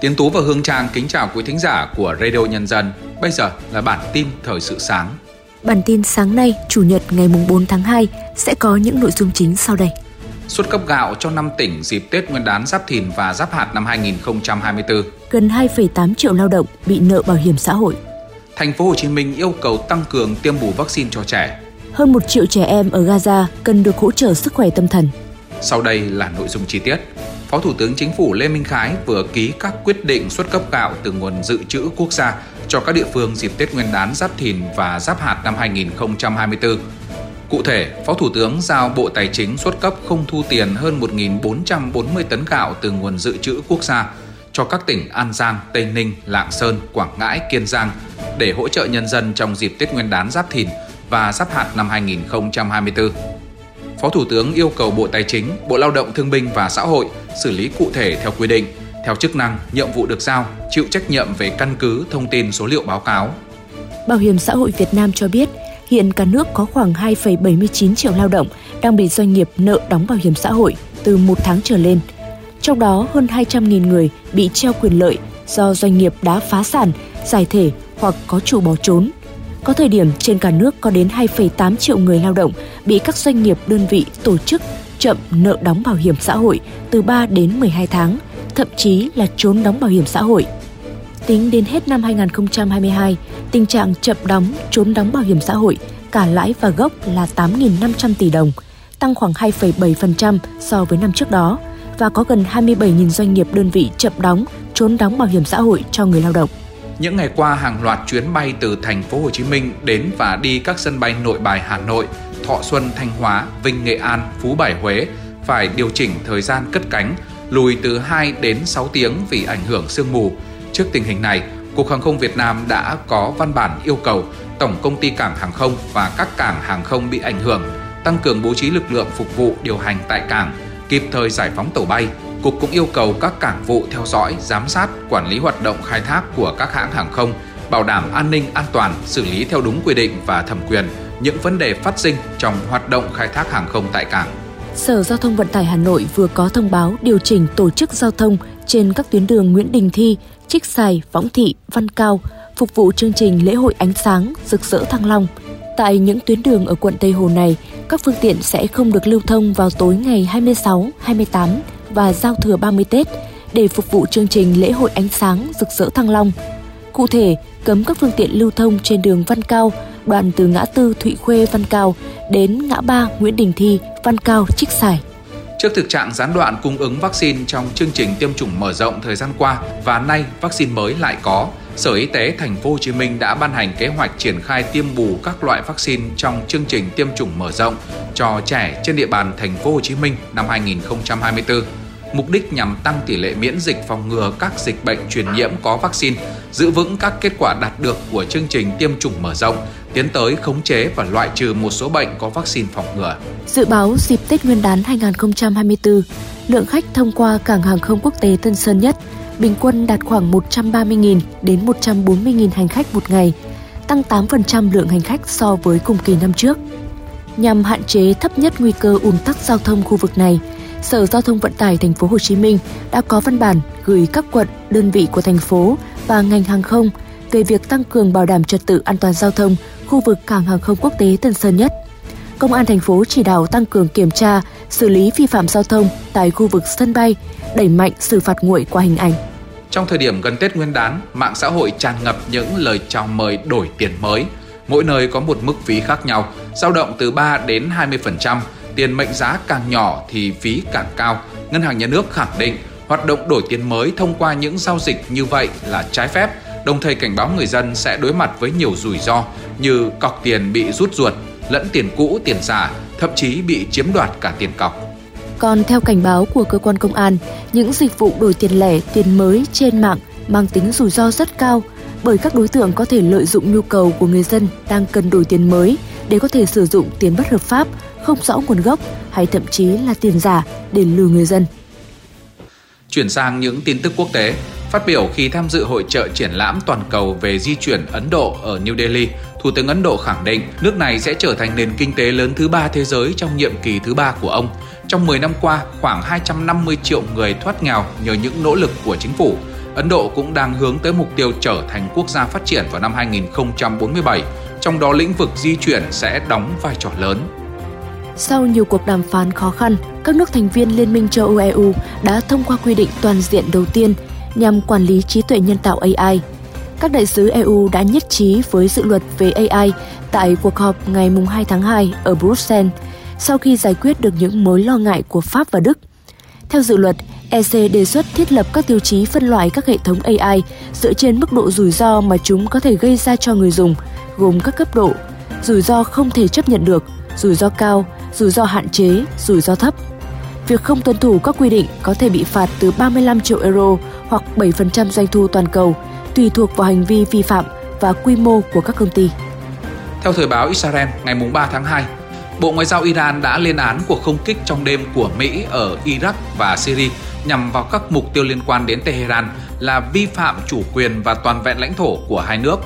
Tiến Tú và Hương Trang kính chào quý thính giả của Radio Nhân Dân. Bây giờ là bản tin thời sự sáng. Bản tin sáng nay, Chủ nhật ngày 4 tháng 2 sẽ có những nội dung chính sau đây. Xuất cấp gạo cho 5 tỉnh dịp Tết Nguyên đán Giáp Thìn và Giáp Hạt năm 2024. Gần 2,8 triệu lao động bị nợ bảo hiểm xã hội. Thành phố Hồ Chí Minh yêu cầu tăng cường tiêm bù vaccine cho trẻ. Hơn 1 triệu trẻ em ở Gaza cần được hỗ trợ sức khỏe tâm thần. Sau đây là nội dung chi tiết. Phó Thủ tướng Chính phủ Lê Minh Khái vừa ký các quyết định xuất cấp gạo từ nguồn dự trữ quốc gia cho các địa phương dịp Tết Nguyên đán Giáp Thìn và Giáp Hạt năm 2024. Cụ thể, Phó Thủ tướng giao Bộ Tài chính xuất cấp không thu tiền hơn 1.440 tấn gạo từ nguồn dự trữ quốc gia cho các tỉnh An Giang, Tây Ninh, Lạng Sơn, Quảng Ngãi, Kiên Giang để hỗ trợ nhân dân trong dịp Tết Nguyên đán Giáp Thìn và Giáp Hạt năm 2024. Phó Thủ tướng yêu cầu Bộ Tài chính, Bộ Lao động Thương binh và Xã hội xử lý cụ thể theo quy định, theo chức năng, nhiệm vụ được giao, chịu trách nhiệm về căn cứ, thông tin, số liệu báo cáo. Bảo hiểm xã hội Việt Nam cho biết, hiện cả nước có khoảng 2,79 triệu lao động đang bị doanh nghiệp nợ đóng bảo hiểm xã hội từ 1 tháng trở lên. Trong đó, hơn 200.000 người bị treo quyền lợi do doanh nghiệp đã phá sản, giải thể hoặc có chủ bỏ trốn. Có thời điểm trên cả nước có đến 2,8 triệu người lao động bị các doanh nghiệp, đơn vị, tổ chức chậm nợ đóng bảo hiểm xã hội từ 3 đến 12 tháng, thậm chí là trốn đóng bảo hiểm xã hội. Tính đến hết năm 2022, tình trạng chậm đóng, trốn đóng bảo hiểm xã hội, cả lãi và gốc là 8.500 tỷ đồng, tăng khoảng 2,7% so với năm trước đó và có gần 27.000 doanh nghiệp, đơn vị chậm đóng, trốn đóng bảo hiểm xã hội cho người lao động. Những ngày qua, hàng loạt chuyến bay từ Thành phố Hồ Chí Minh đến và đi các sân bay Nội Bài Hà Nội, Thọ Xuân Thanh Hóa, Vinh Nghệ An, Phú Bài Huế phải điều chỉnh thời gian cất cánh, lùi từ 2 đến 6 tiếng vì ảnh hưởng sương mù. Trước tình hình này, Cục Hàng không Việt Nam đã có văn bản yêu cầu Tổng công ty Cảng hàng không và các cảng hàng không bị ảnh hưởng tăng cường bố trí lực lượng phục vụ điều hành tại cảng, kịp thời giải phóng tàu bay. Cục cũng yêu cầu các cảng vụ theo dõi, giám sát, quản lý hoạt động khai thác của các hãng hàng không, bảo đảm an ninh an toàn, xử lý theo đúng quy định và thẩm quyền những vấn đề phát sinh trong hoạt động khai thác hàng không tại cảng. Sở Giao thông Vận tải Hà Nội vừa có thông báo điều chỉnh tổ chức giao thông trên các tuyến đường Nguyễn Đình Thi, Trích Xài, Võng Thị, Văn Cao, phục vụ chương trình lễ hội ánh sáng rực rỡ Thăng Long. Tại những tuyến đường ở quận Tây Hồ này, các phương tiện sẽ không được lưu thông vào tối ngày 26, 28 và giao thừa 30 Tết để phục vụ chương trình lễ hội ánh sáng rực rỡ Thăng Long. Cụ thể, cấm các phương tiện lưu thông trên đường Văn Cao, đoạn từ ngã tư Thụy Khuê Văn Cao đến ngã ba Nguyễn Đình Thi Văn Cao Trích Xài. Trước thực trạng gián đoạn cung ứng vaccine trong chương trình tiêm chủng mở rộng thời gian qua và nay vaccine mới lại có, Sở Y tế Thành phố Hồ Chí Minh đã ban hành kế hoạch triển khai tiêm bù các loại vaccine trong chương trình tiêm chủng mở rộng cho trẻ trên địa bàn Thành phố Hồ Chí Minh năm 2024. Mục đích nhằm tăng tỷ lệ miễn dịch phòng ngừa các dịch bệnh truyền nhiễm có vaccine, giữ vững các kết quả đạt được của chương trình tiêm chủng mở rộng, tiến tới khống chế và loại trừ một số bệnh có vaccine phòng ngừa. Dự báo dịp Tết Nguyên đán 2024, lượng khách thông qua Cảng hàng không quốc tế Tân Sơn Nhất bình quân đạt khoảng 130.000 đến 140.000 hành khách một ngày, tăng 8% lượng hành khách so với cùng kỳ năm trước. Nhằm hạn chế thấp nhất nguy cơ ùn tắc giao thông khu vực này, Sở Giao thông Vận tải Thành phố Hồ Chí Minh đã có văn bản gửi các quận, đơn vị của thành phố và ngành hàng không về việc tăng cường bảo đảm trật tự an toàn giao thông khu vực Cảng hàng không quốc tế Tân Sơn Nhất. Công an thành phố chỉ đạo tăng cường kiểm tra, xử lý vi phạm giao thông tại khu vực sân bay, đẩy mạnh xử phạt nguội qua hình ảnh. Trong thời điểm gần Tết Nguyên đán, mạng xã hội tràn ngập những lời chào mời đổi tiền mới. Mỗi nơi có một mức phí khác nhau, dao động từ 3 đến 20%. Tiền mệnh giá càng nhỏ thì phí càng cao. Ngân hàng Nhà nước khẳng định hoạt động đổi tiền mới thông qua những giao dịch như vậy là trái phép, đồng thời cảnh báo người dân sẽ đối mặt với nhiều rủi ro như cọc tiền bị rút ruột, lẫn tiền cũ, tiền giả, thậm chí bị chiếm đoạt cả tiền cọc. Còn theo cảnh báo của cơ quan công an, những dịch vụ đổi tiền lẻ, tiền mới trên mạng mang tính rủi ro rất cao bởi các đối tượng có thể lợi dụng nhu cầu của người dân đang cần đổi tiền mới để có thể sử dụng tiền bất hợp pháp, không rõ nguồn gốc hay thậm chí là tiền giả để lừa người dân. Chuyển sang những tin tức quốc tế, phát biểu khi tham dự hội chợ triển lãm toàn cầu về di chuyển Ấn Độ ở New Delhi, Thủ tướng Ấn Độ khẳng định nước này sẽ trở thành nền kinh tế lớn thứ 3 thế giới trong nhiệm kỳ thứ 3 của ông. Trong 10 năm qua, khoảng 250 triệu người thoát nghèo nhờ những nỗ lực của chính phủ. Ấn Độ cũng đang hướng tới mục tiêu trở thành quốc gia phát triển vào năm 2047, trong đó lĩnh vực di chuyển sẽ đóng vai trò lớn. Sau nhiều cuộc đàm phán khó khăn, các nước thành viên Liên minh châu Âu EU đã thông qua quy định toàn diện đầu tiên nhằm quản lý trí tuệ nhân tạo AI. Các đại sứ EU đã nhất trí với dự luật về AI tại cuộc họp ngày 2 tháng 2 ở Brussels, sau khi giải quyết được những mối lo ngại của Pháp và Đức. Theo dự luật, EC đề xuất thiết lập các tiêu chí phân loại các hệ thống AI dựa trên mức độ rủi ro mà chúng có thể gây ra cho người dùng, gồm các cấp độ: rủi ro không thể chấp nhận được, rủi ro cao, rủi ro hạn chế, rủi ro thấp. Việc không tuân thủ các quy định có thể bị phạt từ 35 triệu euro hoặc 7% doanh thu toàn cầu, tùy thuộc vào hành vi vi phạm và quy mô của các công ty. Theo Thời báo Israel ngày 3 tháng 2, Bộ Ngoại giao Iran đã lên án cuộc không kích trong đêm của Mỹ ở Iraq và Syria nhằm vào các mục tiêu liên quan đến Tehran là vi phạm chủ quyền và toàn vẹn lãnh thổ của hai nước.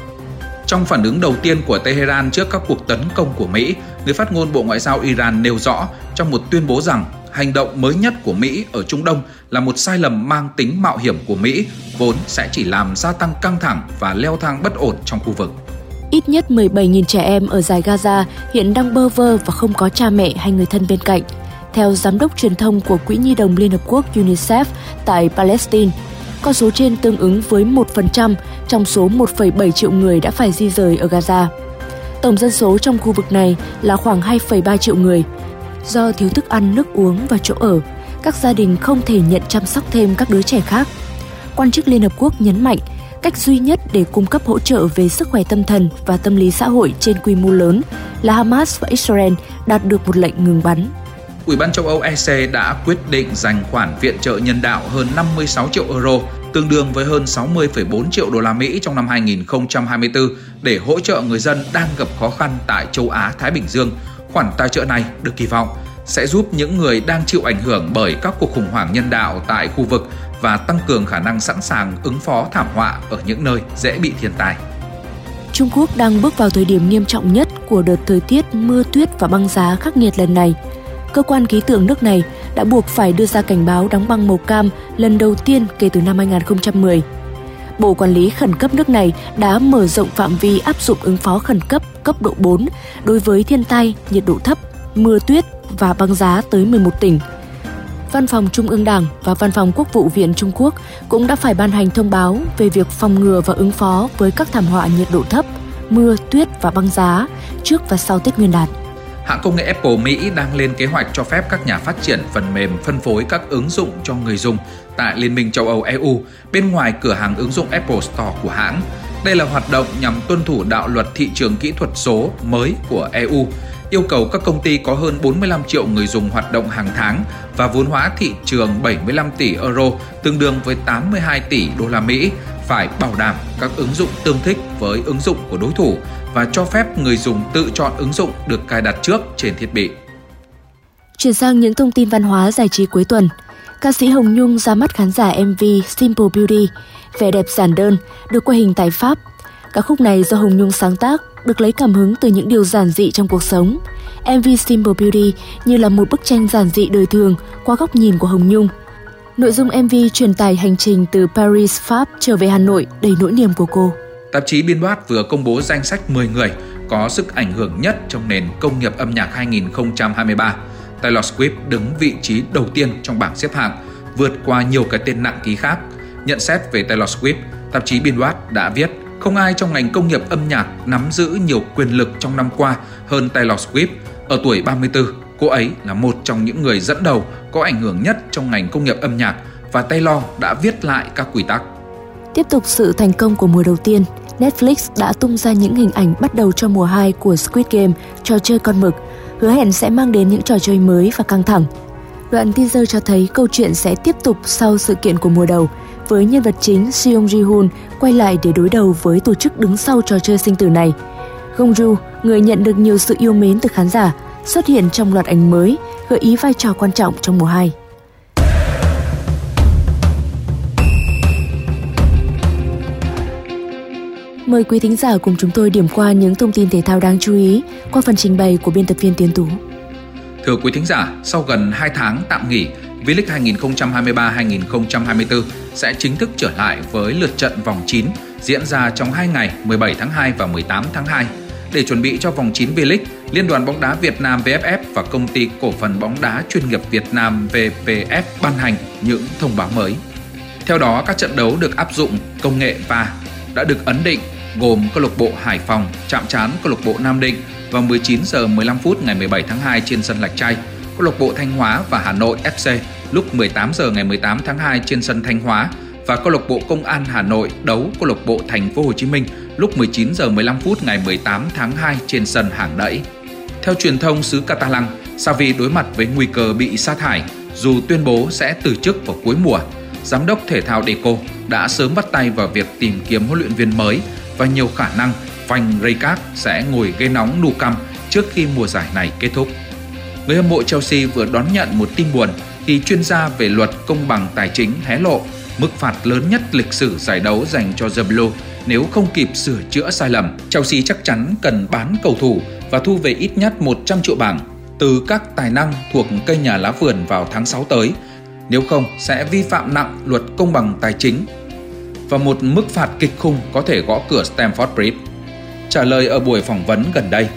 Trong phản ứng đầu tiên của Tehran trước các cuộc tấn công của Mỹ, người phát ngôn Bộ Ngoại giao Iran nêu rõ trong một tuyên bố rằng hành động mới nhất của Mỹ ở Trung Đông là một sai lầm mang tính mạo hiểm của Mỹ, vốn sẽ chỉ làm gia tăng căng thẳng và leo thang bất ổn trong khu vực. Ít nhất 17.000 trẻ em ở dải Gaza hiện đang bơ vơ và không có cha mẹ hay người thân bên cạnh, theo Giám đốc Truyền thông của Quỹ Nhi đồng Liên Hợp Quốc UNICEF tại Palestine. Con số trên tương ứng với 1% trong số 1,7 triệu người đã phải di rời ở Gaza. Tổng dân số trong khu vực này là khoảng 2,3 triệu người. Do thiếu thức ăn, nước uống và chỗ ở, các gia đình không thể nhận chăm sóc thêm các đứa trẻ khác. Quan chức Liên Hợp Quốc nhấn mạnh, cách duy nhất để cung cấp hỗ trợ về sức khỏe tâm thần và tâm lý xã hội trên quy mô lớn là Hamas và Israel đạt được một lệnh ngừng bắn. Ủy ban châu Âu EC đã quyết định dành khoản viện trợ nhân đạo hơn 56 triệu euro, tương đương với hơn 60,4 triệu đô la Mỹ trong năm 2024 để hỗ trợ người dân đang gặp khó khăn tại châu Á Thái Bình Dương. Khoản tài trợ này được kỳ vọng sẽ giúp những người đang chịu ảnh hưởng bởi các cuộc khủng hoảng nhân đạo tại khu vực và tăng cường khả năng sẵn sàng ứng phó thảm họa ở những nơi dễ bị thiên tai. Trung Quốc đang bước vào thời điểm nghiêm trọng nhất của đợt thời tiết mưa tuyết và băng giá khắc nghiệt lần này. Cơ quan khí tượng nước này đã buộc phải đưa ra cảnh báo đóng băng màu cam lần đầu tiên kể từ năm 2010. Bộ Quản lý Khẩn cấp nước này đã mở rộng phạm vi áp dụng ứng phó khẩn cấp cấp độ 4 đối với thiên tai, nhiệt độ thấp, mưa tuyết và băng giá tới 11 tỉnh. Văn phòng Trung ương Đảng và Văn phòng Quốc vụ Viện Trung Quốc cũng đã phải ban hành thông báo về việc phòng ngừa và ứng phó với các thảm họa nhiệt độ thấp, mưa, tuyết và băng giá trước và sau Tết Nguyên đán. Hãng công nghệ Apple Mỹ đang lên kế hoạch cho phép các nhà phát triển phần mềm phân phối các ứng dụng cho người dùng tại Liên minh châu Âu EU bên ngoài cửa hàng ứng dụng Apple Store của hãng. Đây là hoạt động nhằm tuân thủ đạo luật thị trường kỹ thuật số mới của EU, yêu cầu các công ty có hơn 45 triệu người dùng hoạt động hàng tháng và vốn hóa thị trường 75 tỷ euro, tương đương với 82 tỷ đô la Mỹ, phải bảo đảm các ứng dụng tương thích với ứng dụng của đối thủ và cho phép người dùng tự chọn ứng dụng được cài đặt trước trên thiết bị. Chuyển sang những thông tin văn hóa giải trí cuối tuần. Ca sĩ Hồng Nhung ra mắt khán giả MV Simple Beauty, vẻ đẹp giản đơn, được quay hình tại Pháp. Ca khúc này do Hồng Nhung sáng tác, được lấy cảm hứng từ những điều giản dị trong cuộc sống. MV Simple Beauty như là một bức tranh giản dị đời thường qua góc nhìn của Hồng Nhung. Nội dung MV truyền tải hành trình từ Paris, Pháp trở về Hà Nội đầy nỗi niềm của cô. Tạp chí Billboard vừa công bố danh sách 10 người có sức ảnh hưởng nhất trong nền công nghiệp âm nhạc 2023. Taylor Swift đứng vị trí đầu tiên trong bảng xếp hạng, vượt qua nhiều cái tên nặng ký khác. Nhận xét về Taylor Swift, tạp chí Billboard đã viết: "Không ai trong ngành công nghiệp âm nhạc nắm giữ nhiều quyền lực trong năm qua hơn Taylor Swift. Ở tuổi 34, cô ấy là một trong những người dẫn đầu có ảnh hưởng nhất trong ngành công nghiệp âm nhạc và Taylor đã viết lại các quy tắc." Tiếp tục sự thành công của mùa đầu tiên, Netflix đã tung ra những hình ảnh bắt đầu cho mùa 2 của Squid Game, trò chơi con mực, hứa hẹn sẽ mang đến những trò chơi mới và căng thẳng. Đoạn teaser cho thấy câu chuyện sẽ tiếp tục sau sự kiện của mùa đầu, với nhân vật chính Seong Ji-hoon quay lại để đối đầu với tổ chức đứng sau trò chơi sinh tử này. Gongju, người nhận được nhiều sự yêu mến từ khán giả, xuất hiện trong loạt ảnh mới, gợi ý vai trò quan trọng trong mùa 2. Mời quý thính giả cùng chúng tôi điểm qua những thông tin thể thao đáng chú ý qua phần trình bày của biên tập viên Tiến Tú. Thưa quý thính giả, sau gần 2 tháng tạm nghỉ, V-League 2023-2024 sẽ chính thức trở lại với lượt trận vòng 9 diễn ra trong 2 ngày 17 tháng 2 và 18 tháng 2. Để chuẩn bị cho vòng 9 V-League, Liên đoàn bóng đá Việt Nam VFF và Công ty Cổ phần bóng đá chuyên nghiệp Việt Nam VPF ban hành những thông báo mới. Theo đó, các trận đấu được áp dụng công nghệ VAR đã được ấn định, gồm câu lạc bộ Hải Phòng chạm trán câu lạc bộ Nam Định vào 19 giờ 15 phút ngày 17 tháng 2 trên sân Lạch Tray, câu lạc bộ Thanh Hóa và Hà Nội FC lúc 18 giờ ngày 18 tháng 2 trên sân Thanh Hóa và câu lạc bộ Công an Hà Nội đấu câu lạc bộ Thành phố Hồ Chí Minh lúc 19 giờ 15 phút ngày 18 tháng 2 trên sân Hàng Đẫy. Theo truyền thông xứ Catalan, Xavi đối mặt với nguy cơ bị sa thải dù tuyên bố sẽ từ chức vào cuối mùa. Giám đốc thể thao Deco đã sớm bắt tay vào việc tìm kiếm huấn luyện viên mới và nhiều khả năng Van Rijkaard sẽ ngồi ghế nóng Nou Camp trước khi mùa giải này kết thúc. Người hâm mộ Chelsea vừa đón nhận một tin buồn khi chuyên gia về luật công bằng tài chính hé lộ mức phạt lớn nhất lịch sử giải đấu dành cho The Blue nếu không kịp sửa chữa sai lầm. Chelsea chắc chắn cần bán cầu thủ và thu về ít nhất 100 triệu bảng từ các tài năng thuộc cây nhà lá vườn vào tháng 6 tới, nếu không sẽ vi phạm nặng luật công bằng tài chính và một mức phạt kịch khung có thể gõ cửa Stamford Bridge. Trả lời ở buổi phỏng vấn gần đây,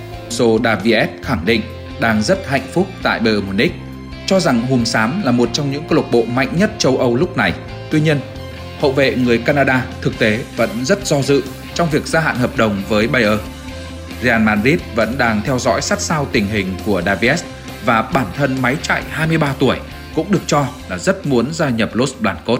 Davies khẳng định đang rất hạnh phúc tại Bayern Munich, cho rằng Hùm Xám là một trong những câu lạc bộ mạnh nhất châu Âu lúc này. Tuy nhiên, hậu vệ người Canada thực tế vẫn rất do dự trong việc gia hạn hợp đồng với Bayern. Real Madrid vẫn đang theo dõi sát sao tình hình của Davies và bản thân máy chạy 23 tuổi cũng được cho là rất muốn gia nhập Los Blancos.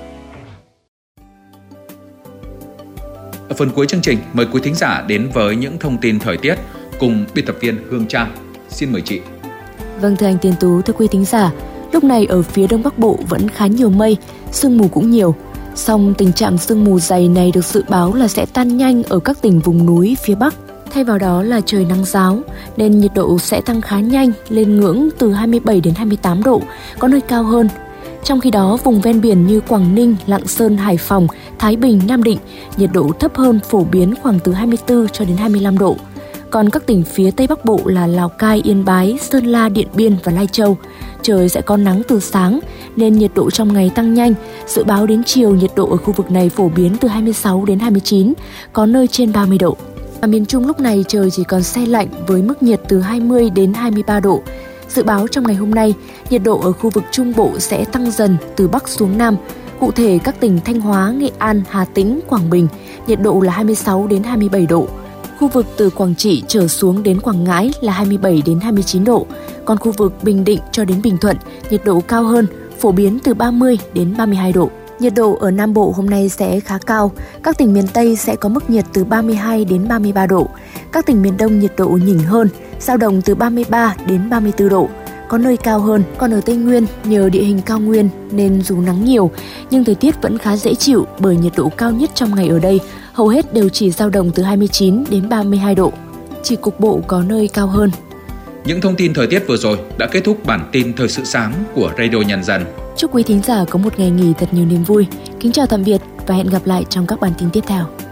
Ở phần cuối chương trình, mời quý thính giả đến với những thông tin thời tiết cùng biên tập viên Hương Trang. Xin mời chị. Vâng, thưa anh Tiến Tú, thưa quý thính giả, lúc này ở phía Đông Bắc Bộ vẫn khá nhiều mây, sương mù cũng nhiều. Song tình trạng sương mù dày này được dự báo là sẽ tan nhanh ở các tỉnh vùng núi phía Bắc. Thay vào đó là trời nắng ráo, nên nhiệt độ sẽ tăng khá nhanh lên ngưỡng từ 27 đến 28 độ, có nơi cao hơn. Trong khi đó, vùng ven biển như Quảng Ninh, Lạng Sơn, Hải Phòng, Thái Bình, Nam Định, nhiệt độ thấp hơn phổ biến khoảng từ 24 cho đến 25 độ. Còn các tỉnh phía Tây Bắc Bộ là Lào Cai, Yên Bái, Sơn La, Điện Biên và Lai Châu, trời sẽ có nắng từ sáng nên nhiệt độ trong ngày tăng nhanh. Dự báo đến chiều nhiệt độ ở khu vực này phổ biến từ 26 đến 29, có nơi trên 30 độ. Ở miền Trung lúc này trời chỉ còn se lạnh với mức nhiệt từ 20 đến 23 độ. Dự báo trong ngày hôm nay, nhiệt độ ở khu vực Trung Bộ sẽ tăng dần từ Bắc xuống Nam. Cụ thể các tỉnh Thanh Hóa, Nghệ An, Hà Tĩnh, Quảng Bình, nhiệt độ là 26 đến 27 độ. Khu vực từ Quảng Trị trở xuống đến Quảng Ngãi là 27 đến 29 độ. Còn khu vực Bình Định cho đến Bình Thuận, nhiệt độ cao hơn, phổ biến từ 30 đến 32 độ. Nhiệt độ ở Nam Bộ hôm nay sẽ khá cao, các tỉnh miền Tây sẽ có mức nhiệt từ 32 đến 33 độ. Các tỉnh miền Đông nhiệt độ nhỉnh hơn, dao động từ 33 đến 34 độ, có nơi cao hơn. Còn ở Tây Nguyên, nhờ địa hình cao nguyên nên dù nắng nhiều, nhưng thời tiết vẫn khá dễ chịu bởi nhiệt độ cao nhất trong ngày ở đây hầu hết đều chỉ dao động từ 29 đến 32 độ, chỉ cục bộ có nơi cao hơn. Những thông tin thời tiết vừa rồi đã kết thúc bản tin thời sự sáng của Radio Nhân Dân. Chúc quý thính giả có một ngày nghỉ thật nhiều niềm vui. Kính chào tạm biệt và hẹn gặp lại trong các bản tin tiếp theo.